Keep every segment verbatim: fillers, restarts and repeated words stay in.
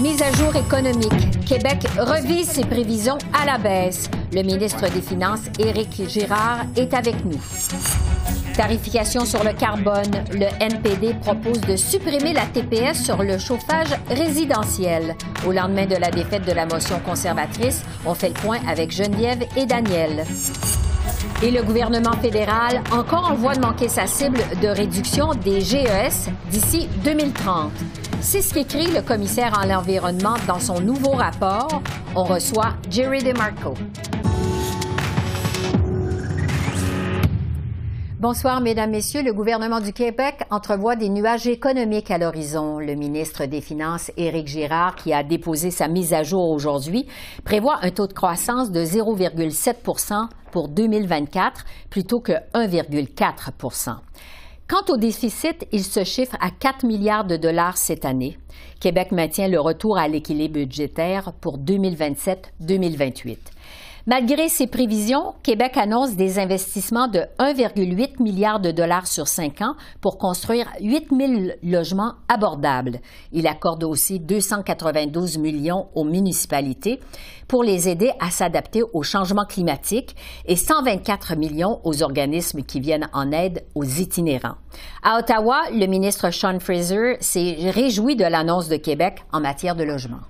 Mise à jour économique. Québec revise ses prévisions à la baisse. Le ministre des Finances, Éric Girard, est avec nous. Tarification sur le carbone. Le N P D propose de supprimer la T P S sur le chauffage résidentiel. Au lendemain de la défaite de la motion conservatrice, on fait le point avec Geneviève et Daniel. Et le gouvernement fédéral, encore en voie de manquer sa cible de réduction des G E S d'ici deux mille trente. C'est ce qu'écrit le commissaire à l'environnement dans son nouveau rapport. On reçoit Jerry DeMarco. Bonsoir, Mesdames, Messieurs. Le gouvernement du Québec entrevoit des nuages économiques à l'horizon. Le ministre des Finances, Éric Girard, qui a déposé sa mise à jour aujourd'hui, prévoit un taux de croissance de zéro virgule sept pour cent pour deux mille vingt-quatre plutôt que un virgule quatre pour cent. Quant au déficit, il se chiffre à quatre milliards de dollars cette année. Québec maintient le retour à l'équilibre budgétaire pour deux mille vingt-sept à deux mille vingt-huit. Malgré ces prévisions, Québec annonce des investissements de un virgule huit milliard de dollars sur cinq ans pour construire huit mille logements abordables. Il accorde aussi deux cent quatre-vingt-douze millions aux municipalités pour les aider à s'adapter au changement climatique et cent vingt-quatre millions aux organismes qui viennent en aide aux itinérants. À Ottawa, le ministre Sean Fraser s'est réjoui de l'annonce de Québec en matière de logement.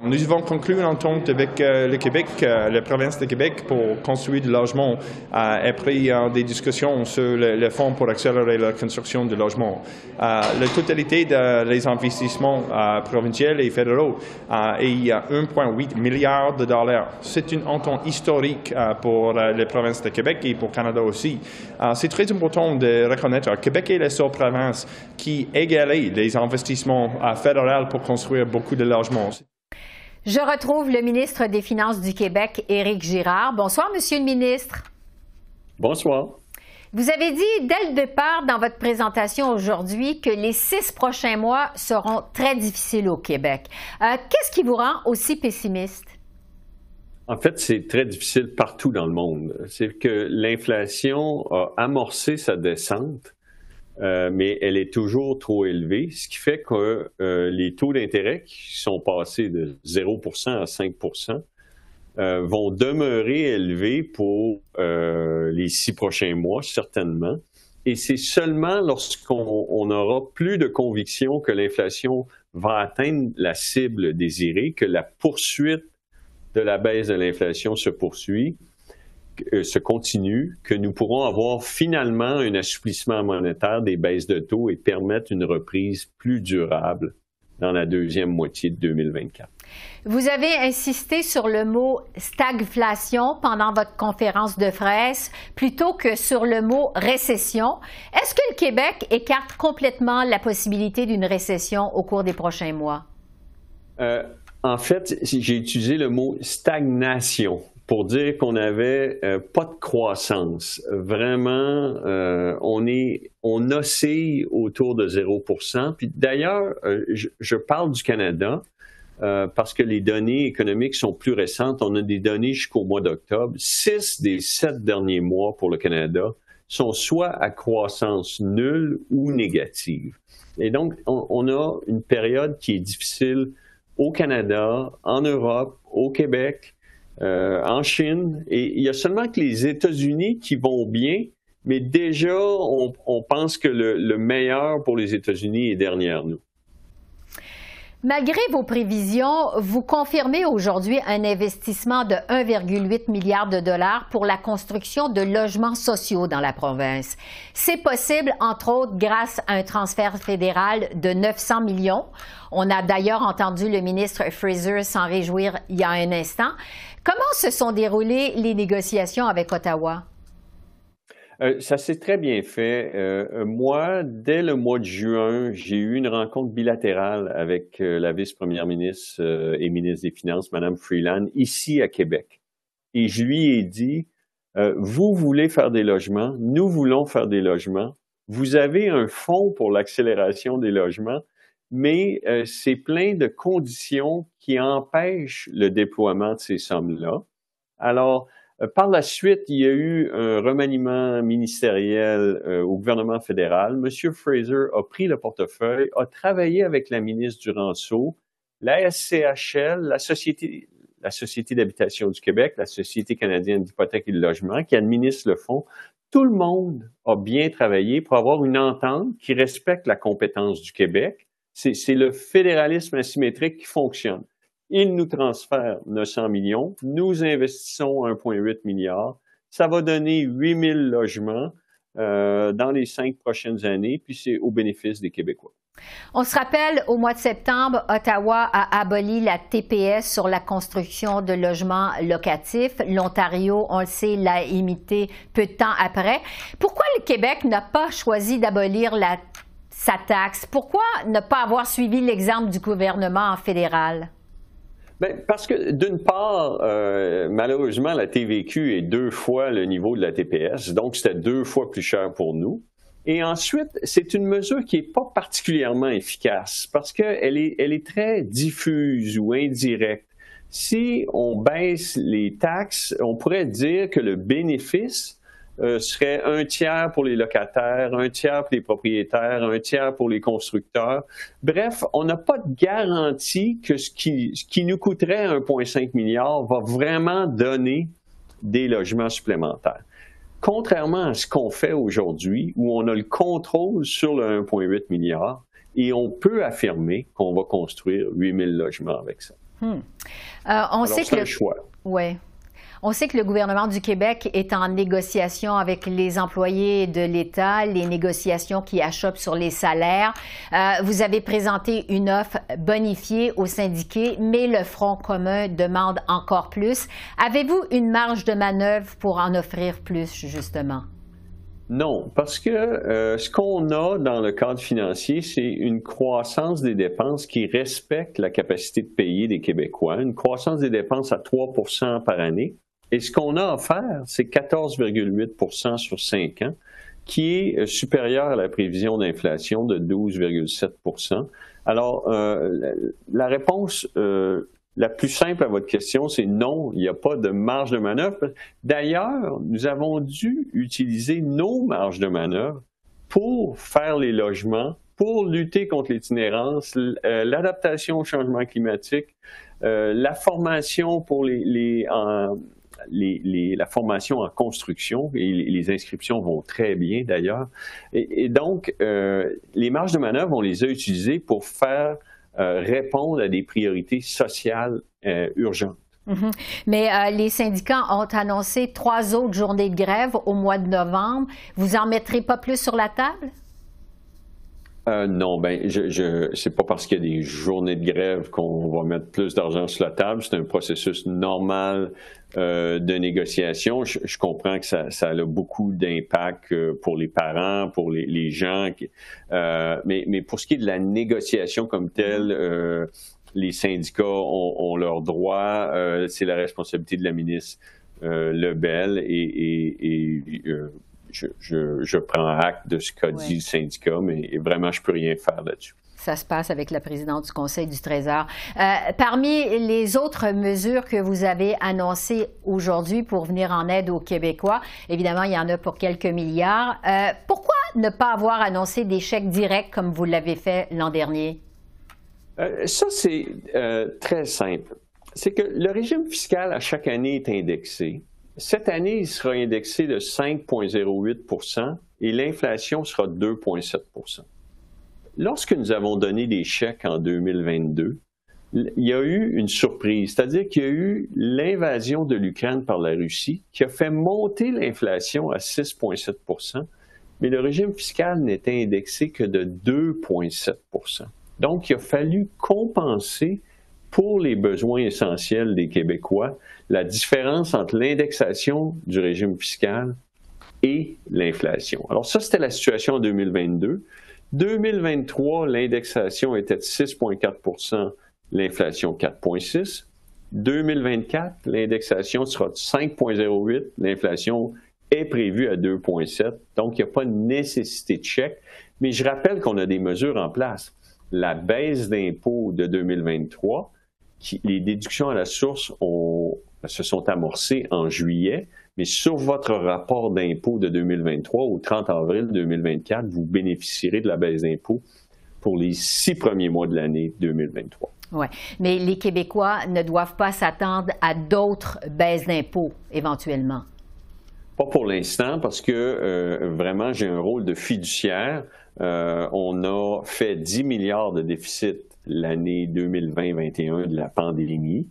Nous avons conclu une entente avec euh, le Québec, euh, la province de Québec, pour construire du logement euh, après euh, des discussions sur le, le fonds pour accélérer la construction de logements. Euh, la totalité des de, investissements euh, provinciaux et fédéraux euh, est euh, un virgule huit milliard de dollars. C'est une entente historique euh, pour euh, la province de Québec et pour le Canada aussi. Euh, C'est très important de reconnaître que Québec est la seule province qui égalait les investissements euh, fédéraux pour construire beaucoup de logements. Je retrouve le ministre des Finances du Québec, Éric Girard. Bonsoir, Monsieur le ministre. Bonsoir. Vous avez dit dès le départ dans votre présentation aujourd'hui que les six prochains mois seront très difficiles au Québec. Euh, qu'est-ce qui vous rend aussi pessimiste? En fait, c'est très difficile partout dans le monde. C'est que l'inflation a amorcé sa descente, Euh, mais elle est toujours trop élevée, ce qui fait que euh, les taux d'intérêt qui sont passés de zéro pour cent à cinq pour cent euh, vont demeurer élevés pour euh, les six prochains mois, certainement. Et c'est seulement lorsqu'on on aura plus de conviction que l'inflation va atteindre la cible désirée, que la poursuite de la baisse de l'inflation se poursuit. se continue, que nous pourrons avoir finalement un assouplissement monétaire des baisses de taux et permettre une reprise plus durable dans la deuxième moitié de deux mille vingt-quatre. Vous avez insisté sur le mot « stagflation » pendant votre conférence de presse plutôt que sur le mot « récession ». Est-ce que le Québec écarte complètement la possibilité d'une récession au cours des prochains mois? Euh, en fait, j'ai utilisé le mot « stagnation ». Pour dire qu'on n'avait euh, pas de croissance. Vraiment, euh, on est, on oscille autour de zéro pour cent. Puis d'ailleurs, euh, je, je parle du Canada euh, parce que les données économiques sont plus récentes. On a des données jusqu'au mois d'octobre. Six des sept derniers mois pour le Canada sont soit à croissance nulle ou négative. Et donc, on, on a une période qui est difficile au Canada, en Europe, au Québec, Euh, en Chine, et il y a seulement que les États-Unis qui vont bien, mais déjà, on, on pense que le, le meilleur pour les États-Unis est derrière nous. Malgré vos prévisions, vous confirmez aujourd'hui un investissement de un virgule huit milliard de dollars pour la construction de logements sociaux dans la province. C'est possible, entre autres, grâce à un transfert fédéral de neuf cents millions. On a d'ailleurs entendu le ministre Fraser s'en réjouir il y a un instant. Comment se sont déroulées les négociations avec Ottawa? Euh, ça s'est très bien fait. Euh, moi, dès le mois de juin, j'ai eu une rencontre bilatérale avec euh, la vice-première ministre euh, et ministre des Finances, Mme Freeland, ici à Québec. Et je lui ai dit, euh, vous voulez faire des logements, nous voulons faire des logements, vous avez un fonds pour l'accélération des logements, mais euh, c'est plein de conditions qui empêchent le déploiement de ces sommes-là. Alors, euh, par la suite, il y a eu un remaniement ministériel euh, au gouvernement fédéral. Monsieur Fraser a pris le portefeuille, a travaillé avec la ministre Duranceau, la S C H L, la Société, la Société d'habitation du Québec, la Société canadienne d'hypothèque et de logement, qui administre le fonds. Tout le monde a bien travaillé pour avoir une entente qui respecte la compétence du Québec. C'est le fédéralisme asymétrique qui fonctionne. Il nous transfère neuf cents millions, nous investissons un virgule huit milliard, ça va donner huit mille logements euh, dans les cinq prochaines années, puis c'est au bénéfice des Québécois. On se rappelle, au mois de septembre, Ottawa a aboli la T P S sur la construction de logements locatifs. L'Ontario, on le sait, l'a imité peu de temps après. Pourquoi le Québec n'a pas choisi d'abolir la sa taxe? Pourquoi ne pas avoir suivi l'exemple du gouvernement fédéral? Bien, parce que, d'une part, euh, malheureusement, la T V Q est deux fois le niveau de la T P S, donc c'était deux fois plus cher pour nous. Et ensuite, c'est une mesure qui n'est pas particulièrement efficace parce qu'elle est, elle est très diffuse ou indirecte. Si on baisse les taxes, on pourrait dire que le bénéfice euh, serait un tiers pour les locataires, un tiers pour les propriétaires, un tiers pour les constructeurs. Bref, on n'a pas de garantie que ce qui, ce qui nous coûterait un virgule cinq milliard va vraiment donner des logements supplémentaires. Contrairement à ce qu'on fait aujourd'hui, où on a le contrôle sur le un virgule huit milliard et on peut affirmer qu'on va construire huit mille logements avec ça. Hum. Euh, on sait que c'est un choix. Ouais. On sait que le gouvernement du Québec est en négociation avec les employés de l'État, les négociations qui achoppent sur les salaires. Euh, vous avez présenté une offre bonifiée aux syndiqués, mais le Front commun demande encore plus. Avez-vous une marge de manœuvre pour en offrir plus, justement? Non, parce que euh, ce qu'on a dans le cadre financier, c'est une croissance des dépenses qui respecte la capacité de payer des Québécois, une croissance des dépenses à trois pour cent par année. Et ce qu'on a à faire, c'est quatorze virgule huit pour cent sur cinq ans, qui est supérieur à la prévision d'inflation de douze virgule sept pour cent. Alors, euh, la réponse euh, la plus simple à votre question, c'est non, il n'y a pas de marge de manœuvre. D'ailleurs, nous avons dû utiliser nos marges de manœuvre pour faire les logements, pour lutter contre l'itinérance, l'adaptation au changement climatique, euh, la formation pour les... les en, Les, les, la formation en construction, et les, les inscriptions vont très bien d'ailleurs. Et, et donc, euh, les marges de manœuvre, on les a utilisées pour faire euh, répondre à des priorités sociales euh, urgentes. Mm-hmm. Mais euh, les syndicats ont annoncé trois autres journées de grève au mois de novembre. Vous n'en mettrez pas plus sur la table? Euh, non, ben, je, je, c'est pas parce qu'il y a des journées de grève qu'on va mettre plus d'argent sur la table. C'est un processus normal euh, de négociation. Je, je comprends que ça, ça a beaucoup d'impact pour les parents, pour les, les gens. Qui, euh, mais, mais pour ce qui est de la négociation comme telle, euh, les syndicats ont, ont leur droit. Euh, c'est la responsabilité de la ministre euh, Lebel et... et, et euh, Je, je, je prends acte de ce qu'a dit le syndicat, mais vraiment, je ne peux rien faire là-dessus. Ça se passe avec la présidente du Conseil du Trésor. Euh, parmi les autres mesures que vous avez annoncées aujourd'hui pour venir en aide aux Québécois, évidemment, il y en a pour quelques milliards. Euh, pourquoi ne pas avoir annoncé des chèques directs comme vous l'avez fait l'an dernier? Euh, ça, c'est euh, très simple. C'est que le régime fiscal à chaque année est indexé. Cette année, il sera indexé de cinq virgule zéro huit pour cent et l'inflation sera deux virgule sept pour cent. Lorsque nous avons donné des chèques en deux mille vingt-deux, il y a eu une surprise, c'est-à-dire qu'il y a eu l'invasion de l'Ukraine par la Russie qui a fait monter l'inflation à six virgule sept pour cent, mais le régime fiscal n'était indexé que de deux virgule sept pour cent. Donc, il a fallu compenser pour les besoins essentiels des Québécois, la différence entre l'indexation du régime fiscal et l'inflation. Alors ça, c'était la situation en deux mille vingt-deux. deux mille vingt-trois, l'indexation était de six virgule quatre pour cent, l'inflation quatre virgule six. deux mille vingt-quatre, l'indexation sera de cinq virgule zéro huit, l'inflation est prévue à deux virgule sept, donc il n'y a pas de nécessité de chèque. Mais je rappelle qu'on a des mesures en place. La baisse d'impôts de deux mille vingt-trois, qui, les déductions à la source ont, se sont amorcées en juillet, mais sur votre rapport d'impôt de deux mille vingt-trois au trente avril deux mille vingt-quatre, vous bénéficierez de la baisse d'impôts pour les six premiers mois de l'année deux mille vingt-trois. Oui, mais les Québécois ne doivent pas s'attendre à d'autres baisses d'impôts éventuellement. Pas pour l'instant, parce que euh, vraiment, j'ai un rôle de fiduciaire. Euh, on a fait dix milliards de déficit l'année deux mille vingt vingt et un de la pandémie.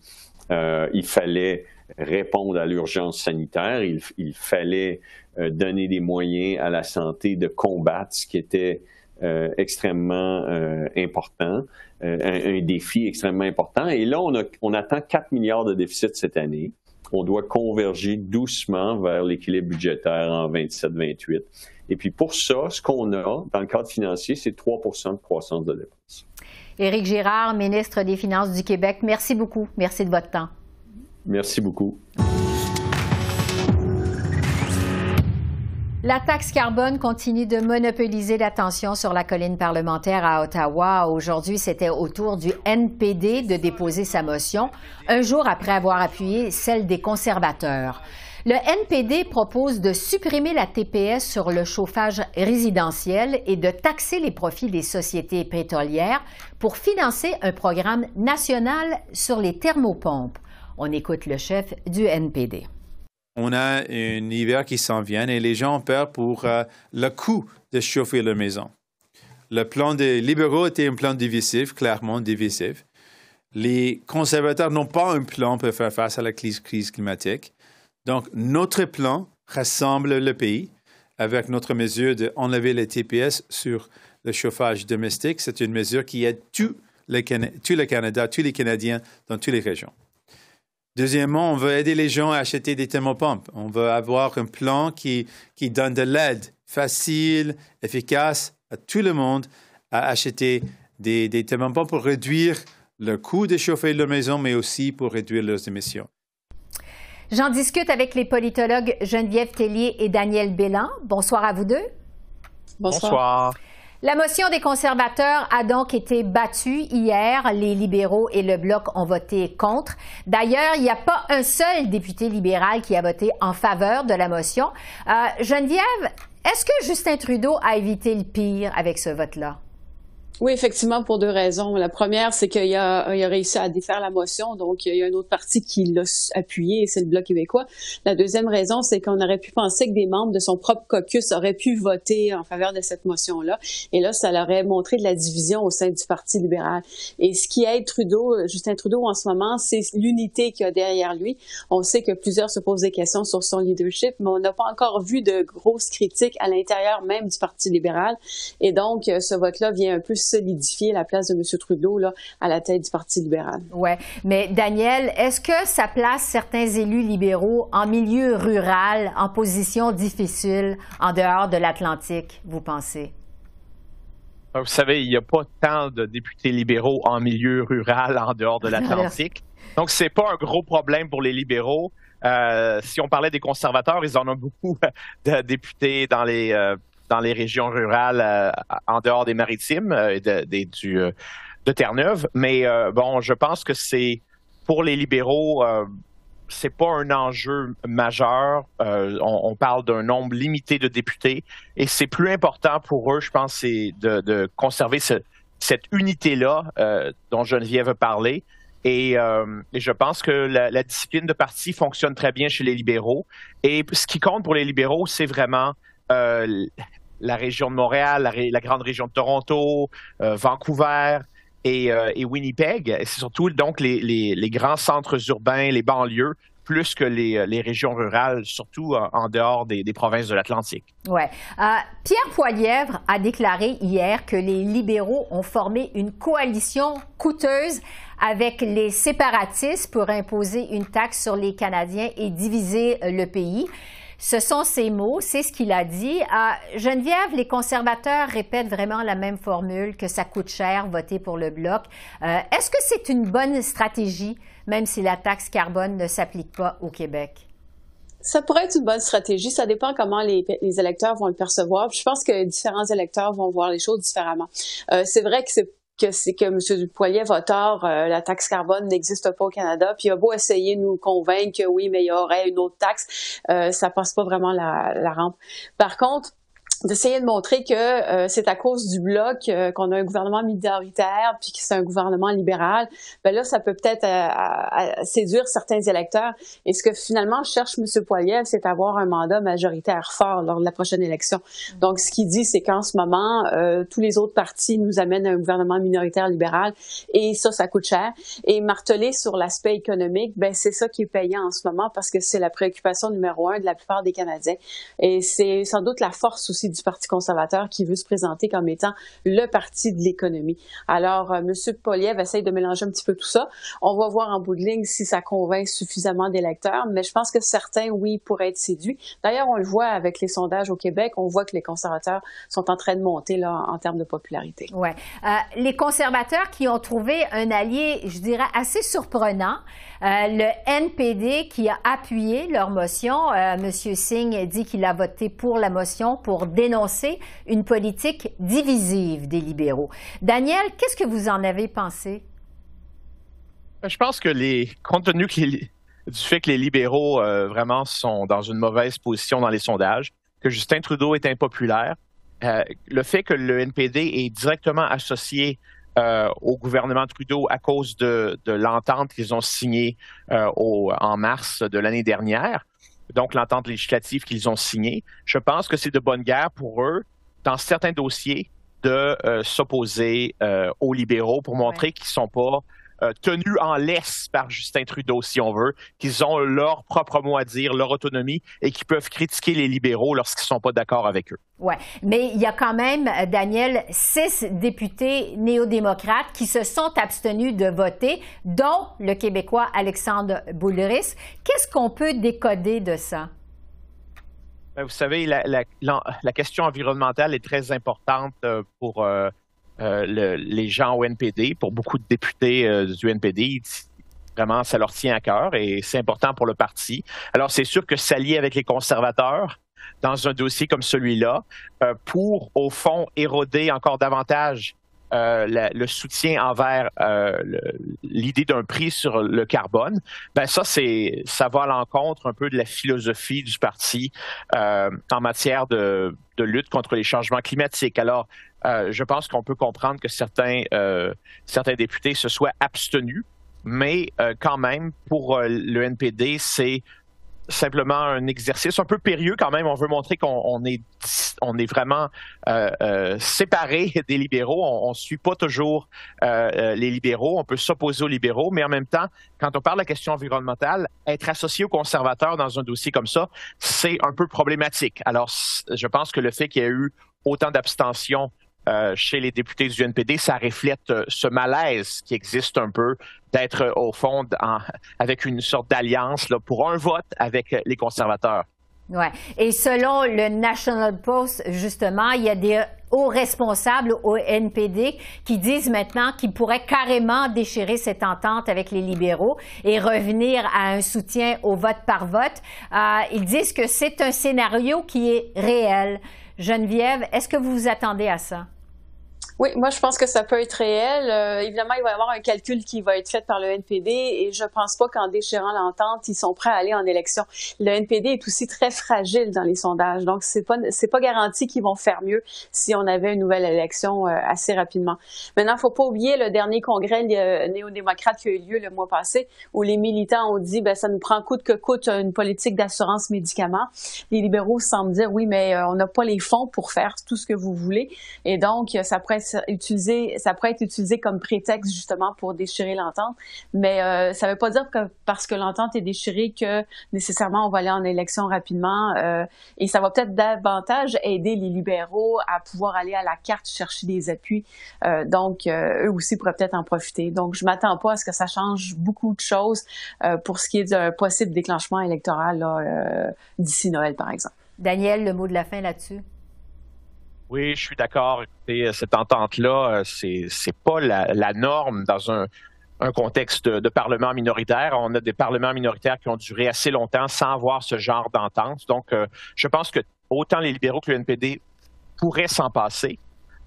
Euh, il fallait répondre à l'urgence sanitaire. Il, il fallait euh, donner des moyens à la santé de combattre ce qui était euh, extrêmement euh, important, euh, un, un défi extrêmement important. Et là, on, a, on attend quatre milliards de déficit cette année. On doit converger doucement vers l'équilibre budgétaire en vingt-sept vingt-huit. Et puis pour ça, ce qu'on a dans le cadre financier, c'est trois pour cent de croissance de dépenses. Éric Girard, ministre des Finances du Québec, merci beaucoup. Merci de votre temps. Merci beaucoup. La taxe carbone continue de monopoliser l'attention sur la colline parlementaire à Ottawa. Aujourd'hui, c'était au tour du N P D de déposer sa motion, un jour après avoir appuyé celle des conservateurs. Le N P D propose de supprimer la T P S sur le chauffage résidentiel et de taxer les profits des sociétés pétrolières pour financer un programme national sur les thermopompes. On écoute le chef du N P D. On a un hiver qui s'en vient et les gens ont peur pour euh, le coût de chauffer leur maison. Le plan des libéraux était un plan divisif, clairement divisif. Les conservateurs n'ont pas un plan pour faire face à la crise, crise climatique. Donc, notre plan rassemble le pays avec notre mesure d'enlever les T P S sur le chauffage domestique. C'est une mesure qui aide tout le, tout le Canada, tous les Canadiens dans toutes les régions. Deuxièmement, on veut aider les gens à acheter des thermopompes. On veut avoir un plan qui, qui donne de l'aide facile, efficace à tout le monde à acheter des, des thermopompes pour réduire le coût de chauffer leur maison, mais aussi pour réduire leurs émissions. J'en discute avec les politologues Geneviève Tellier et Daniel Béland. Bonsoir à vous deux. Bonsoir. Bonsoir. La motion des conservateurs a donc été battue hier. Les libéraux et le Bloc ont voté contre. D'ailleurs, il n'y a pas un seul député libéral qui a voté en faveur de la motion. Euh, Geneviève, est-ce que Justin Trudeau a évité le pire avec ce vote-là? Oui, effectivement, pour deux raisons. La première, c'est qu'il a, il a réussi à défaire la motion, donc il y a un autre parti qui l'a appuyé, c'est le Bloc québécois. La deuxième raison, c'est qu'on aurait pu penser que des membres de son propre caucus auraient pu voter en faveur de cette motion-là, et là, ça leur aurait montré de la division au sein du Parti libéral. Et ce qui aide Trudeau, Justin Trudeau en ce moment, c'est l'unité qu'il y a derrière lui. On sait que plusieurs se posent des questions sur son leadership, mais on n'a pas encore vu de grosses critiques à l'intérieur même du Parti libéral, et donc ce vote-là vient un peu solidifier la place de M. Trudeau là, à la tête du Parti libéral. Oui, mais Daniel, est-ce que ça place certains élus libéraux en milieu rural, en position difficile, en dehors de l'Atlantique, vous pensez? Vous savez, il n'y a pas tant de députés libéraux en milieu rural, en dehors de l'Atlantique. Donc, ce n'est pas un gros problème pour les libéraux. Euh, si on parlait des conservateurs, ils en ont beaucoup de députés dans les... Euh, dans les régions rurales euh, en dehors des maritimes euh, de, de, du, euh, de Terre-Neuve. Mais euh, bon, je pense que c'est pour les libéraux, euh, c'est pas un enjeu majeur. Euh, on, on parle d'un nombre limité de députés et c'est plus important pour eux, je pense, c'est de, de conserver ce, cette unité-là euh, dont Geneviève a parlé. Et, euh, et je pense que la, la discipline de parti fonctionne très bien chez les libéraux. Et ce qui compte pour les libéraux, c'est vraiment Euh, la région de Montréal, la, ré- la grande région de Toronto, euh, Vancouver et, euh, et Winnipeg. Et c'est surtout donc les, les, les grands centres urbains, les banlieues, plus que les, les régions rurales, surtout en, en dehors des, des provinces de l'Atlantique. Oui. Euh, Pierre Poilievre a déclaré hier que les libéraux ont formé une coalition coûteuse avec les séparatistes pour imposer une taxe sur les Canadiens et diviser le pays. Ce sont ses mots, c'est ce qu'il a dit. Euh, Geneviève, les conservateurs répètent vraiment la même formule, que ça coûte cher voter pour le Bloc. Euh, est-ce que c'est une bonne stratégie même si la taxe carbone ne s'applique pas au Québec? Ça pourrait être une bonne stratégie. Ça dépend comment les, les électeurs vont le percevoir. Je pense que différents électeurs vont voir les choses différemment. Euh, c'est vrai que c'est que c'est que M. Poilievre a tort, euh, la taxe carbone n'existe pas au Canada, puis il a beau essayer de nous convaincre que oui, mais il y aurait une autre taxe, euh, ça passe pas vraiment la, la rampe. Par contre, d'essayer de montrer que euh, c'est à cause du bloc euh, qu'on a un gouvernement minoritaire puis que c'est un gouvernement libéral, ben là, ça peut peut-être euh, séduire certains électeurs. Et ce que finalement cherche M. Poilievre, c'est avoir un mandat majoritaire fort lors de la prochaine élection. Donc, ce qu'il dit, c'est qu'en ce moment, euh, tous les autres partis nous amènent à un gouvernement minoritaire libéral et ça, ça coûte cher. Et marteler sur l'aspect économique, ben c'est ça qui est payant en ce moment parce que c'est la préoccupation numéro un de la plupart des Canadiens. Et c'est sans doute la force aussi du Parti conservateur qui veut se présenter comme étant le parti de l'économie. Alors, euh, M. Poilievre essaye de mélanger un petit peu tout ça. On va voir en bout de ligne si ça convainc suffisamment d'électeurs, mais je pense que certains, oui, pourraient être séduits. D'ailleurs, on le voit avec les sondages au Québec, on voit que les conservateurs sont en train de monter là, en termes de popularité. Ouais. Euh, les conservateurs qui ont trouvé un allié, je dirais, assez surprenant, euh, le N P D qui a appuyé leur motion. Euh, M. Singh dit qu'il a voté pour la motion pour dénoncer une politique divisive des libéraux. Daniel, qu'est-ce que vous en avez pensé? Je pense que les, compte tenu que les, du fait que les libéraux euh, vraiment sont dans une mauvaise position dans les sondages, que Justin Trudeau est impopulaire, euh, le fait que le N P D est directement associé euh, au gouvernement Trudeau à cause de, de l'entente qu'ils ont signée euh, au, en mars de l'année dernière, donc l'entente législative qu'ils ont signée, je pense que c'est de bonne guerre pour eux, dans certains dossiers, de euh, s'opposer euh, aux libéraux pour montrer ouais. qu'ils ne sont pas euh, tenus en laisse par Justin Trudeau, si on veut, qu'ils ont leur propre mot à dire, leur autonomie, et qu'ils peuvent critiquer les libéraux lorsqu'ils ne sont pas d'accord avec eux. Oui, mais il y a quand même, Daniel, six députés néo-démocrates qui se sont abstenus de voter, dont le Québécois Alexandre Boulerice. Qu'est-ce qu'on peut décoder de ça? Bien, vous savez, la, la, la, la question environnementale est très importante pour euh, euh, le, les gens au N P D, pour beaucoup de députés euh, du N P D. Vraiment, ça leur tient à cœur et c'est important pour le parti. Alors, c'est sûr que s'allier avec les conservateurs dans un dossier comme celui-là, euh, pour, au fond, éroder encore davantage euh, la, le soutien envers euh, le, l'idée d'un prix sur le carbone, bien ça, c'est, ça va à l'encontre un peu de la philosophie du parti euh, en matière de, de lutte contre les changements climatiques. Alors, euh, je pense qu'on peut comprendre que certains, euh, certains députés se soient abstenus, mais euh, quand même, pour euh, le N P D, c'est simplement un exercice un peu périlleux quand même. On veut montrer qu'on on est, on est vraiment euh, euh, séparés des libéraux. On ne suit pas toujours euh, les libéraux. On peut s'opposer aux libéraux, mais en même temps, quand on parle de la question environnementale, être associé aux conservateurs dans un dossier comme ça, c'est un peu problématique. Alors, je pense que le fait qu'il y ait eu autant d'abstentions Euh, chez les députés du N P D, ça reflète euh, ce malaise qui existe un peu d'être euh, au fond en, avec une sorte d'alliance là, pour un vote avec euh, les conservateurs. Ouais. Et selon le National Post, justement, il y a des hauts responsables au N P D qui disent maintenant qu'ils pourraient carrément déchirer cette entente avec les libéraux et revenir à un soutien au vote par vote. Euh, ils disent que c'est un scénario qui est réel. Geneviève, est-ce que vous vous attendez à ça? Oui, moi, je pense que ça peut être réel. Euh, évidemment, il va y avoir un calcul qui va être fait par le N P D et je pense pas qu'en déchirant l'entente, ils sont prêts à aller en élection. Le N P D est aussi très fragile dans les sondages, donc c'est pas c'est pas garanti qu'ils vont faire mieux si on avait une nouvelle élection euh, assez rapidement. Maintenant, faut pas oublier le dernier congrès néo-démocrate qui a eu lieu le mois passé où les militants ont dit ben ça nous prend coûte que coûte une politique d'assurance médicaments. Les libéraux semblent dire oui, mais euh, on n'a pas les fonds pour faire tout ce que vous voulez et donc ça pourrait Utilisé, ça pourrait être utilisé comme prétexte justement pour déchirer l'entente, mais euh, ça ne veut pas dire que parce que l'entente est déchirée que nécessairement on va aller en élection rapidement euh, et ça va peut-être davantage aider les libéraux à pouvoir aller à la carte chercher des appuis, euh, donc euh, eux aussi pourraient peut-être en profiter. Donc je ne m'attends pas à ce que ça change beaucoup de choses euh, pour ce qui est d'un possible déclenchement électoral là, euh, d'ici Noël par exemple. Daniel, le mot de la fin là-dessus? Oui, je suis d'accord. Écoutez, cette entente-là, c'est, c'est pas la, la norme dans un un contexte de parlement minoritaire. On a des parlements minoritaires qui ont duré assez longtemps sans avoir ce genre d'entente. Donc, euh, je pense que autant les libéraux que le N P D pourraient s'en passer.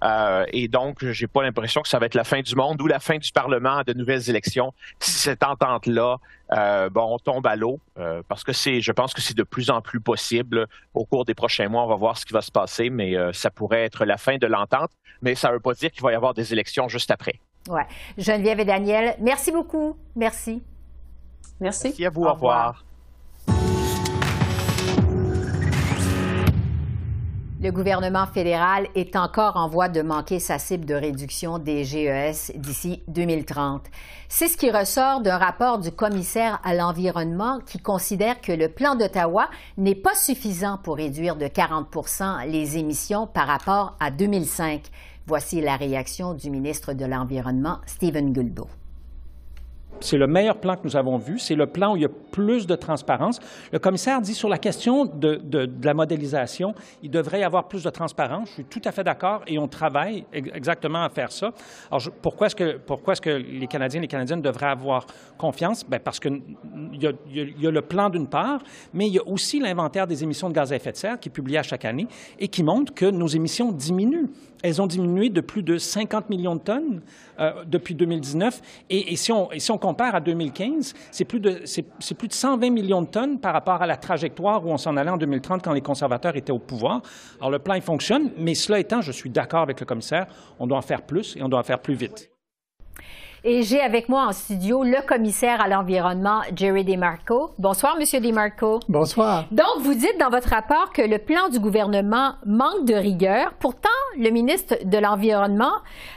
Euh, et donc, je n'ai pas l'impression que ça va être la fin du monde ou la fin du Parlement à de nouvelles élections si cette entente-là, euh, bon, tombe à l'eau, euh, parce que c'est, je pense que c'est de plus en plus possible. Au cours des prochains mois, on va voir ce qui va se passer, mais euh, ça pourrait être la fin de l'entente, mais ça ne veut pas dire qu'il va y avoir des élections juste après. Ouais. Geneviève et Daniel, merci beaucoup. Merci. Merci. Merci à vous. Au revoir. Au revoir. Le gouvernement fédéral est encore en voie de manquer sa cible de réduction des G E S d'ici deux mille trente. C'est ce qui ressort d'un rapport du commissaire à l'environnement qui considère que le plan d'Ottawa n'est pas suffisant pour réduire de quarante pour cent les émissions par rapport à deux mille cinq. Voici la réaction du ministre de l'Environnement, Stephen Guilbeault. C'est le meilleur plan que nous avons vu. C'est le plan où il y a plus de transparence. Le commissaire dit sur la question de, de, de la modélisation, il devrait y avoir plus de transparence. Je suis tout à fait d'accord et on travaille exactement à faire ça. Alors, je, pourquoi est-ce que, pourquoi est-ce que les Canadiens et les Canadiennes devraient avoir confiance? Bien, parce qu'il y, y, y a le plan d'une part, mais il y a aussi l'inventaire des émissions de gaz à effet de serre qui est publié à chaque année et qui montre que nos émissions diminuent. Elles ont diminué de plus de cinquante millions de tonnes euh, depuis deux mille dix-neuf. Et, et, si on, et si on compare à deux mille quinze, c'est plus de, c'est, c'est plus de cent vingt millions de tonnes par rapport à la trajectoire où on s'en allait en deux mille trente quand les conservateurs étaient au pouvoir. Alors, le plan, il fonctionne, mais cela étant, je suis d'accord avec le commissaire, on doit en faire plus et on doit en faire plus vite. Et j'ai avec moi en studio le commissaire à l'environnement, Jerry DeMarco. Bonsoir, Monsieur DeMarco. Bonsoir. Donc, vous dites dans votre rapport que le plan du gouvernement manque de rigueur. Pourtant, le ministre de l'Environnement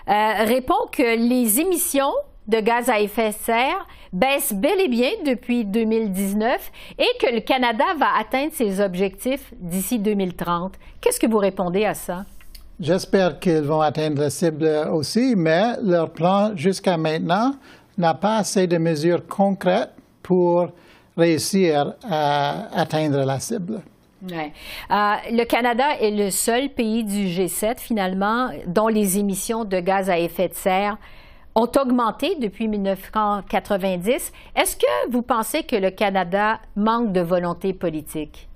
euh, répond que les émissions de gaz à effet de serre baissent bel et bien depuis deux mille dix-neuf et que le Canada va atteindre ses objectifs d'ici deux mille trente. Qu'est-ce que vous répondez à ça? J'espère qu'ils vont atteindre la cible aussi, mais leur plan jusqu'à maintenant n'a pas assez de mesures concrètes pour réussir à atteindre la cible. Ouais. Euh, le Canada est le seul pays du G sept, finalement, dont les émissions de gaz à effet de serre ont augmenté depuis mille neuf cent quatre-vingt-dix. Est-ce que vous pensez que le Canada manque de volonté politique?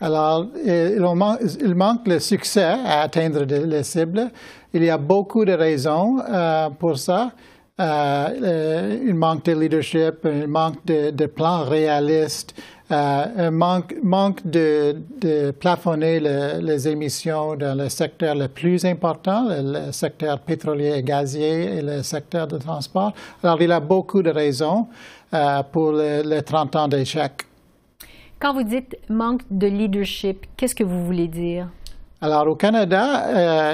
Alors, il manque le succès à atteindre les cibles. Il y a beaucoup de raisons euh, pour ça. Euh, il manque de leadership, il manque de, de plans réalistes, euh, il manque, manque de, de plafonner le, les émissions dans le secteur le plus important, le, le secteur pétrolier et gazier et le secteur de transport. Alors, il y a beaucoup de raisons euh, pour les le trente ans d'échec. Quand vous dites manque de leadership, qu'est-ce que vous voulez dire? Alors, au Canada,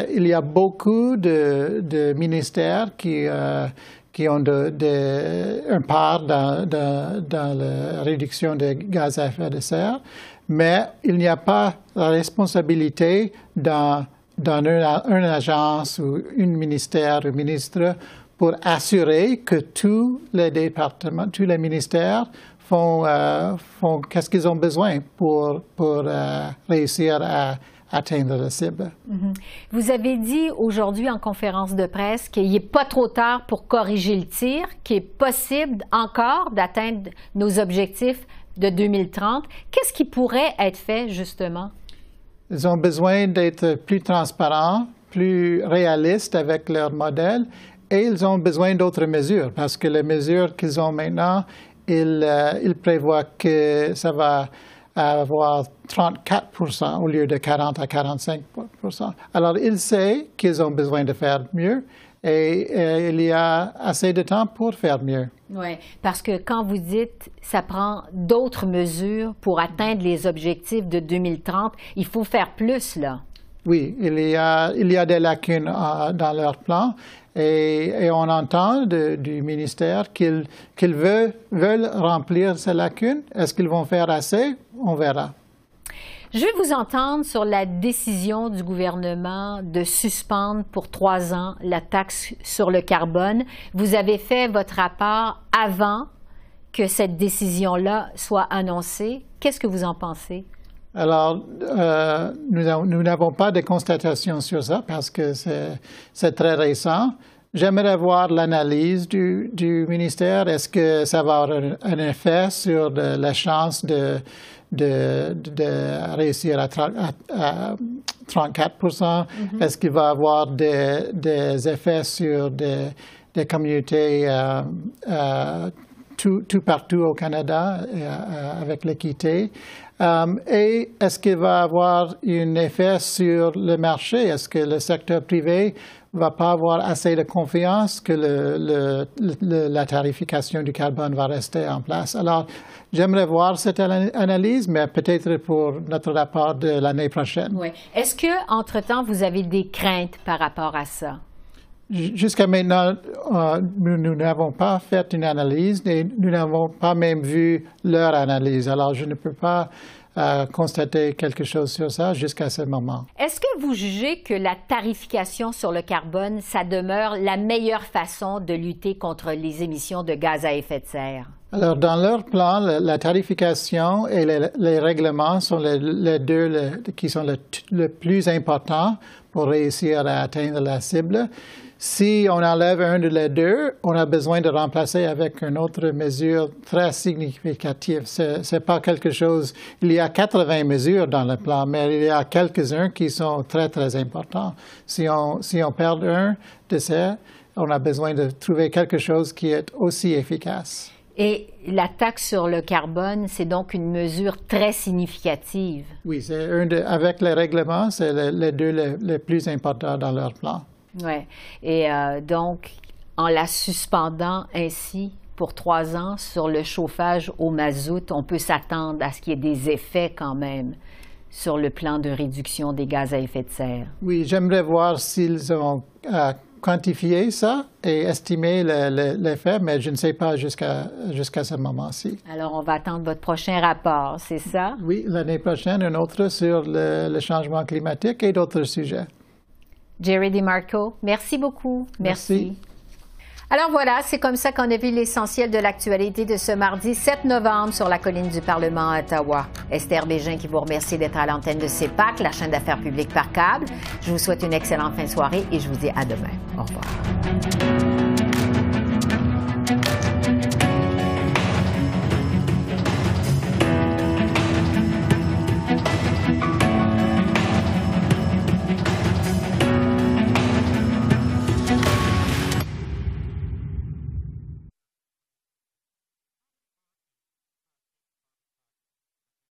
euh, il y a beaucoup de, de ministères qui, euh, qui ont de, de, un part dans, de, dans la réduction des gaz à effet de serre, mais il n'y a pas la responsabilité dans, dans une, une agence ou un ministère ou ministre pour assurer que tous les départements, tous les ministères font, euh, font qu'est-ce qu'ils ont besoin pour, pour euh, réussir à atteindre la cible. Mm-hmm. Vous avez dit aujourd'hui en conférence de presse qu'il n'est pas trop tard pour corriger le tir, qu'il est possible encore d'atteindre nos objectifs de deux mille trente. Qu'est-ce qui pourrait être fait, justement? Ils ont besoin d'être plus transparents, plus réalistes avec leur modèle et ils ont besoin d'autres mesures parce que les mesures qu'ils ont maintenant, Il, euh, il prévoit que ça va avoir trente-quatre pour cent au lieu de quarante à quarante-cinq pour cent. Alors, il sait qu'ils ont besoin de faire mieux et, et il y a assez de temps pour faire mieux. Oui, parce que quand vous dites ça prend d'autres mesures pour atteindre les objectifs de deux mille trente, il faut faire plus, là. Oui, il y a, il y a des lacunes euh, dans leur plan. Et, et on entend de, du ministère qu'ils qu'ils veulent, veulent remplir ces lacunes. Est-ce qu'ils vont faire assez? On verra. Je vais vous entendre sur la décision du gouvernement de suspendre pour trois ans la taxe sur le carbone. Vous avez fait votre rapport avant que cette décision-là soit annoncée. Qu'est-ce que vous en pensez? Alors, euh, nous n'avons pas de constatations sur ça parce que c'est très récent, J'aimerais avoir l'analyse du, du ministère. Est-ce que ça va avoir un, un effet sur de, la chance de, de, de réussir à, trente-quatre pour cent? Mm-hmm. Est-ce qu'il va avoir des, des effets sur des, des communautés euh, euh, tout, tout partout au Canada euh, avec l'équité? Um, et est-ce qu'il va avoir un effet sur le marché? Est-ce que le secteur privé ne va pas avoir assez de confiance que le, le, le, la tarification du carbone va rester en place? Alors, j'aimerais voir cette analyse, mais peut-être pour notre rapport de l'année prochaine. Oui. Est-ce que, entre-temps, vous avez des craintes par rapport à ça? Jusqu'à maintenant, euh, nous n'avons pas fait une analyse et nous n'avons pas même vu leur analyse. Alors, je ne peux pas euh, constater quelque chose sur ça jusqu'à ce moment. Est-ce que vous jugez que la tarification sur le carbone, ça demeure la meilleure façon de lutter contre les émissions de gaz à effet de serre? Alors, dans leur plan, la tarification et les, les règlements sont les, les deux les, qui sont le, le plus importants pour réussir à atteindre la cible. Si on enlève un de les deux, on a besoin de remplacer avec une autre mesure très significative. Ce n'est pas quelque chose... Il y a quatre-vingts mesures dans le plan, mais il y a quelques-uns qui sont très, très importants. Si on, si on perd un de ces, on a besoin de trouver quelque chose qui est aussi efficace. Et la taxe sur le carbone, c'est donc une mesure très significative. Oui, c'est un de, avec les règlements, c'est les, les deux les, les plus importants dans leur plan. Oui. Et euh, donc, en la suspendant ainsi pour trois ans sur le chauffage au mazout, on peut s'attendre à ce qu'il y ait des effets quand même sur le plan de réduction des gaz à effet de serre. Oui, j'aimerais voir s'ils ont euh, quantifier ça et estimer le, le, l'effet, mais je ne sais pas jusqu'à jusqu'à ce moment-ci. Alors, on va attendre votre prochain rapport, c'est ça? Oui, l'année prochaine, un autre sur le, le changement climatique et d'autres sujets. Jerry DeMarco, merci beaucoup. Merci. Merci. Alors voilà, c'est comme ça qu'on a vu l'essentiel de l'actualité de ce mardi sept novembre sur la colline du Parlement à Ottawa. Esther Bégin qui vous remercie d'être à l'antenne de C E P A C, la chaîne d'affaires publiques par câble. Je vous souhaite une excellente fin de soirée et je vous dis à demain. Au revoir.